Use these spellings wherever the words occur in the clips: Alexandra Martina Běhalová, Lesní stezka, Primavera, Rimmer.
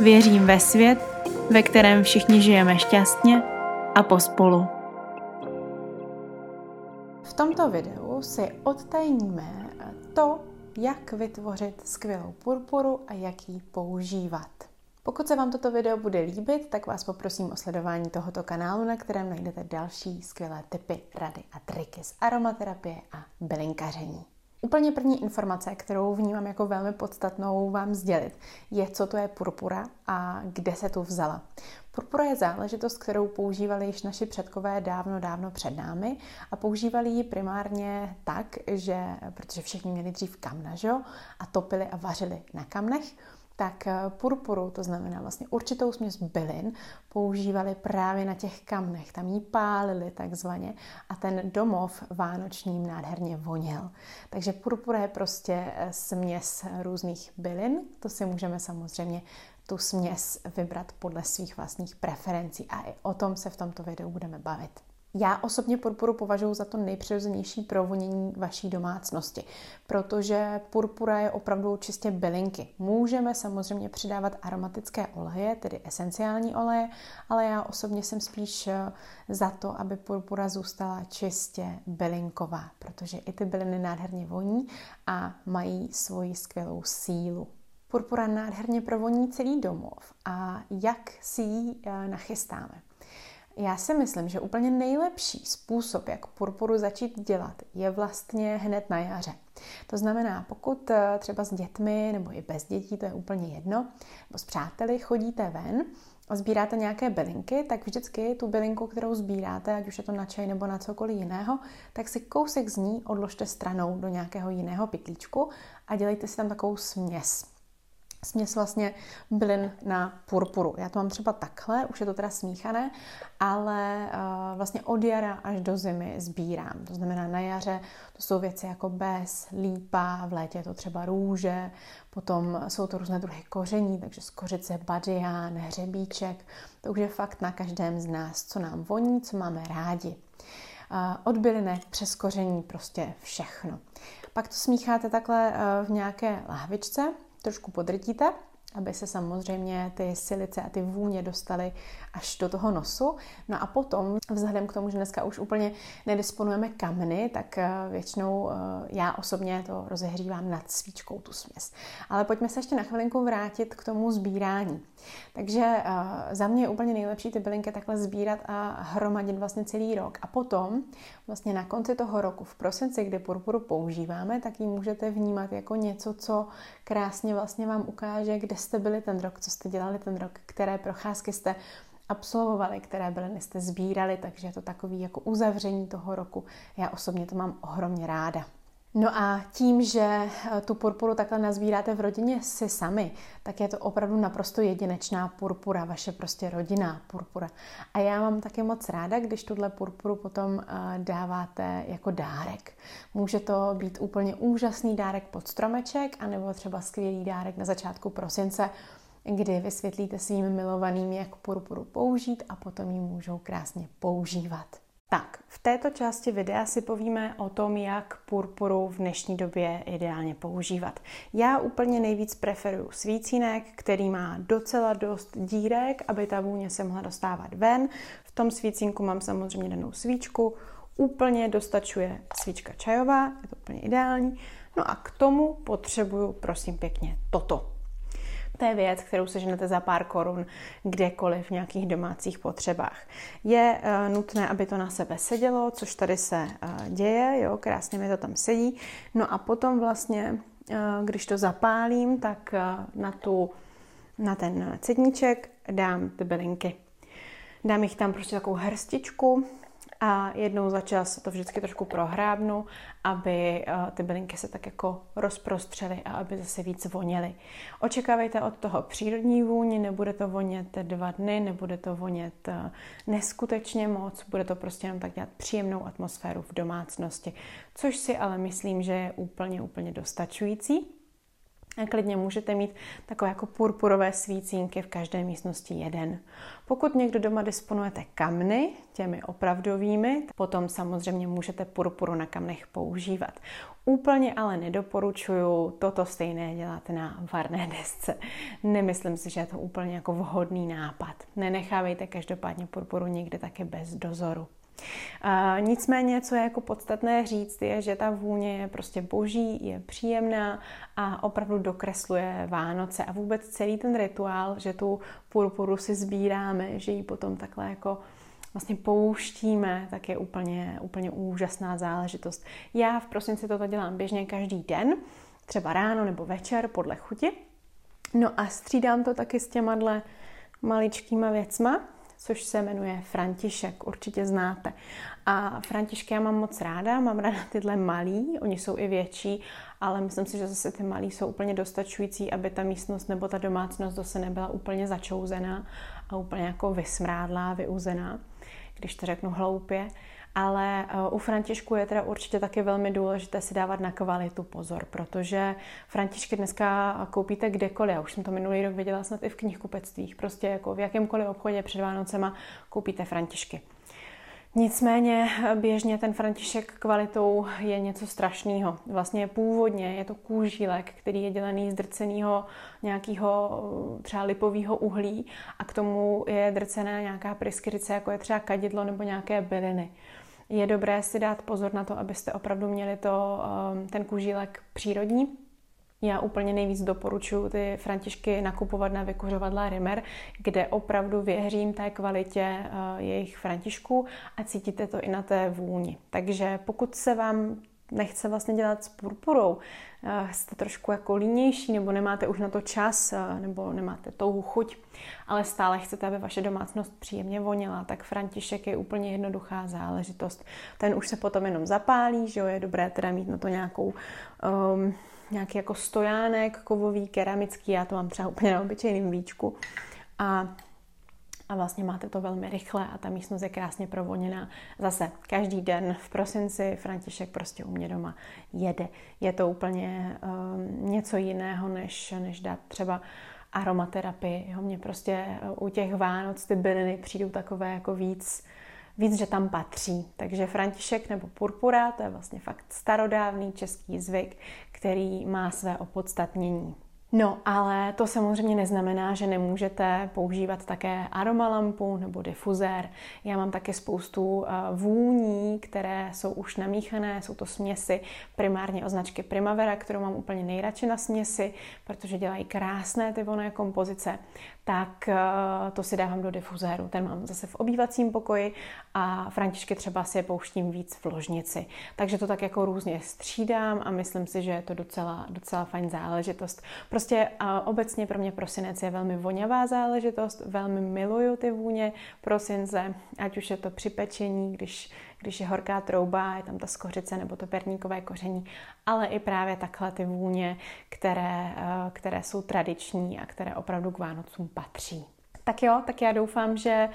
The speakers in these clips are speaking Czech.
Věřím ve svět, ve kterém všichni žijeme šťastně a pospolu. V tomto videu si odtajníme to, jak vytvořit skvělou purpuru a jak ji používat. Pokud se vám toto video bude líbit, tak vás poprosím o sledování tohoto kanálu, na kterém najdete další skvělé tipy, rady a triky z aromaterapie a bylinkaření. Úplně první informace, kterou vnímám jako velmi podstatnou vám sdělit, je, co to je purpura a kde se tu vzala. Purpura je záležitost, kterou používali již naši předkové dávno před námi a používali ji primárně tak, že, protože všichni měli dřív kamna, že? A topili a vařili na kamnech, tak purpuru, to znamená vlastně určitou směs bylin, používali právě na těch kamnech. Tam ji pálili takzvaně a ten domov vánočním nádherně voněl. Takže purpura je prostě směs různých bylin. To si můžeme samozřejmě tu směs vybrat podle svých vlastních preferencí a i o tom se v tomto videu budeme bavit. Já osobně purpuru považuji za to nejpřirozenější provonění vaší domácnosti, protože purpura je opravdu čistě bylinky. Můžeme samozřejmě přidávat aromatické oleje, tedy esenciální oleje, ale já osobně jsem spíš za to, aby purpura zůstala čistě bylinková, protože i ty byliny nádherně voní a mají svoji skvělou sílu. Purpura nádherně provoní celý domov a jak si ji nachystáme? Já si myslím, že úplně nejlepší způsob, jak purpuru začít dělat, je vlastně hned na jaře. To znamená, pokud třeba s dětmi nebo i bez dětí, to je úplně jedno, nebo s přáteli chodíte ven, sbíráte nějaké bylinky, tak vždycky tu bylinku, kterou sbíráte, ať už je to na čaj nebo na cokoliv jiného, tak si kousek z ní odložte stranou do nějakého jiného pytlíčku a dělejte si tam takovou směs. Směs vlastně bylin na purpuru. Já to mám třeba takhle, už je to teda smíchané, ale vlastně od jara až do zimy sbírám. To znamená na jaře to jsou věci jako bez, lípa, v létě je to třeba růže, potom jsou to různé druhy koření, takže z kořice, badián, hřebíček. To už je fakt na každém z nás, co nám voní, co máme rádi. Od bylinek přes koření prostě všechno. Pak to smícháte takhle v nějaké lahvičce, trošku podrtíte, aby se samozřejmě ty silice a ty vůně dostaly až do toho nosu. No a potom, vzhledem k tomu, že dneska už úplně nedisponujeme kamny, tak většinou já osobně to rozehřívám nad svíčkou, tu směs. Ale pojďme se ještě na chvilinku vrátit k tomu sbírání. Takže za mě je úplně nejlepší ty bylinky takhle sbírat a hromadit vlastně celý rok. A potom vlastně na konci toho roku, v prosinci, kdy purpuru používáme, tak ji můžete vnímat jako něco, co krásně vlastně vám ukáže, kde jste byli ten rok, co jste dělali ten rok, které procházky jste absolvovali, které byliny jste sbírali, takže je to takový jako uzavření toho roku. Já osobně to mám ohromně ráda. No a tím, že tu purpuru takhle nazbíráte v rodině si sami, tak je to opravdu naprosto jedinečná purpura, vaše prostě rodinná purpura. A já mám taky moc ráda, když tuhle purpuru potom dáváte jako dárek. Může to být úplně úžasný dárek pod stromeček, anebo třeba skvělý dárek na začátku prosince, kdy vysvětlíte svým milovaným, jak purpuru použít a potom ji můžou krásně používat. Tak, v této části videa si povíme o tom, jak purpuru v dnešní době ideálně používat. Já úplně nejvíc preferuju svícínek, který má docela dost dírek, aby ta vůně se mohla dostávat ven. V tom svícínku mám samozřejmě danou svíčku. Úplně dostačuje svíčka čajová, je to úplně ideální. No a k tomu potřebuju, prosím pěkně, toto. To je věc, kterou seženete za pár korun kdekoliv v nějakých domácích potřebách. Je nutné, aby to na sebe sedělo, což tady se děje, jo, krásně mi to tam sedí. No a potom vlastně, když to zapálím, tak na ten cedníček dám ty bylinky. Dám jich tam prostě takovou hrstičku a jednou za čas to vždycky trošku prohrábnu, aby ty bylinky se tak jako rozprostřely a aby zase víc voněly. Očekávejte od toho přírodní vůni, nebude to vonět 2 dny, nebude to vonět neskutečně moc, bude to prostě jenom tak dělat příjemnou atmosféru v domácnosti, což si ale myslím, že je úplně dostačující. A klidně můžete mít takové jako purpurové svícínky v každé místnosti 1. Pokud někdo doma disponujete kamny, těmi opravdovými, potom samozřejmě můžete purpuru na kamnech používat. Úplně ale nedoporučuju toto stejné dělat na varné desce. Nemyslím si, že je to úplně jako vhodný nápad. Nenechávejte každopádně purpuru nikdy taky bez dozoru. Nicméně, co je jako podstatné říct, je, že ta vůně je prostě boží, je příjemná a opravdu dokresluje Vánoce a vůbec celý ten rituál, že tu purpuru si sbíráme, že ji potom takhle jako vlastně pouštíme, tak je úplně úžasná záležitost. Já v prosinci toto dělám běžně každý den, třeba ráno nebo večer podle chuti. No a střídám to taky s těma maličkýma věcma, což se jmenuje František, určitě znáte. A Františky já mám moc ráda, mám ráda tyhle malí, oni jsou i větší, ale myslím si, že zase ty malí jsou úplně dostačující, aby ta místnost nebo ta domácnost zase nebyla úplně začouzená a úplně jako vysmrádlá, vyuzená, když to řeknu hloupě. Ale u Františku je teda určitě taky velmi důležité si dávat na kvalitu pozor, protože Františky dneska koupíte kdekoliv. Já už jsem to minulý rok viděla snad i v knihkupectvích. Prostě jako v jakémkoliv obchodě před Vánocema koupíte Františky. Nicméně běžně ten František kvalitou je něco strašného. Vlastně původně je to kůžílek, který je dělaný z drceného nějakého třeba lipového uhlí a k tomu je drcená nějaká pryskyřice, jako je třeba kadidlo nebo nějaké byliny. Je dobré si dát pozor na to, abyste opravdu měli ten kůžílek přírodní. Já úplně nejvíc doporučuji ty Františky nakupovat na vykuřovadla Rimmer, kde opravdu věřím té kvalitě jejich Františků a cítíte to i na té vůni. Takže pokud se vám nechce vlastně dělat s purpurou, jste trošku jako línější nebo nemáte už na to čas nebo nemáte touhu chuť, ale stále chcete, aby vaše domácnost příjemně vonila, tak František je úplně jednoduchá záležitost. Ten už se potom jenom zapálí, že jo, je dobré teda mít na to nějaký jako stojánek, kovový, keramický, já to mám třeba úplně na obyčejným víčku. A vlastně máte to velmi rychle a ta místnost je krásně provoněná. Zase každý den v prosinci František prostě u mě doma jede. Je to úplně něco jiného, než dát třeba aromaterapii. Mně prostě u těch Vánoc ty byliny přijdou takové jako víc, že tam patří. Takže František nebo purpura, to je vlastně fakt starodávný český zvyk, který má své opodstatnění. No, ale to samozřejmě neznamená, že nemůžete používat také aromalampu nebo difuzér. Já mám také spoustu vůní, které jsou už namíchané, jsou to směsi primárně od značky Primavera, kterou mám úplně nejradši na směsi, protože dělají krásné ty vonné kompozice. Tak to si dávám do difuzéru. Ten mám zase v obývacím pokoji a Františky třeba si je pouštím víc v ložnici. Takže to tak jako různě střídám a myslím si, že je to docela fajn záležitost. Prostě obecně pro mě prosinec je velmi voňavá záležitost, velmi miluju ty vůně prosince, ať už je to při pečení, když je horká trouba, je tam ta skořice nebo to perníkové koření, ale i právě takhle ty vůně, které jsou tradiční a které opravdu k Vánocům patří. Tak jo, tak já doufám, že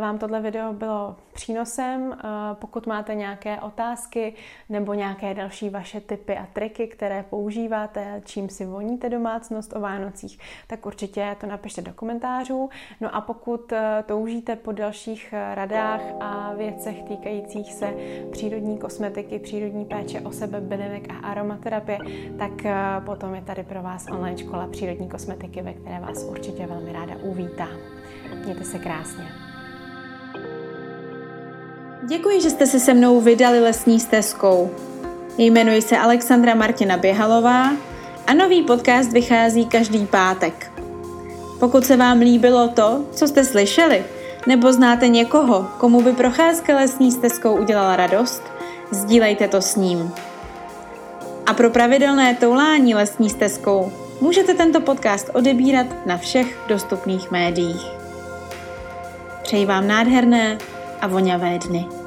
vám tohle video bylo přínosem. Pokud máte nějaké otázky nebo nějaké další vaše tipy a triky, které používáte, čím si voníte domácnost o Vánocích, tak určitě to napište do komentářů. No a pokud toužíte po dalších radách a věcech týkajících se přírodní kosmetiky, přírodní péče o sebe, bylinek a aromaterapie, tak potom je tady pro vás online škola přírodní kosmetiky, ve které vás určitě velmi ráda uvítám. Mějte se krásně. Děkuji, že jste se se mnou vydali lesní stezkou. Jmenuji se Alexandra Martina Běhalová a nový podcast vychází každý pátek. Pokud se vám líbilo to, co jste slyšeli, nebo znáte někoho, komu by procházka lesní stezkou udělala radost, sdílejte to s ním. A pro pravidelné toulání lesní stezkou můžete tento podcast odebírat na všech dostupných médiích. Přeji vám nádherné a voňavé dny.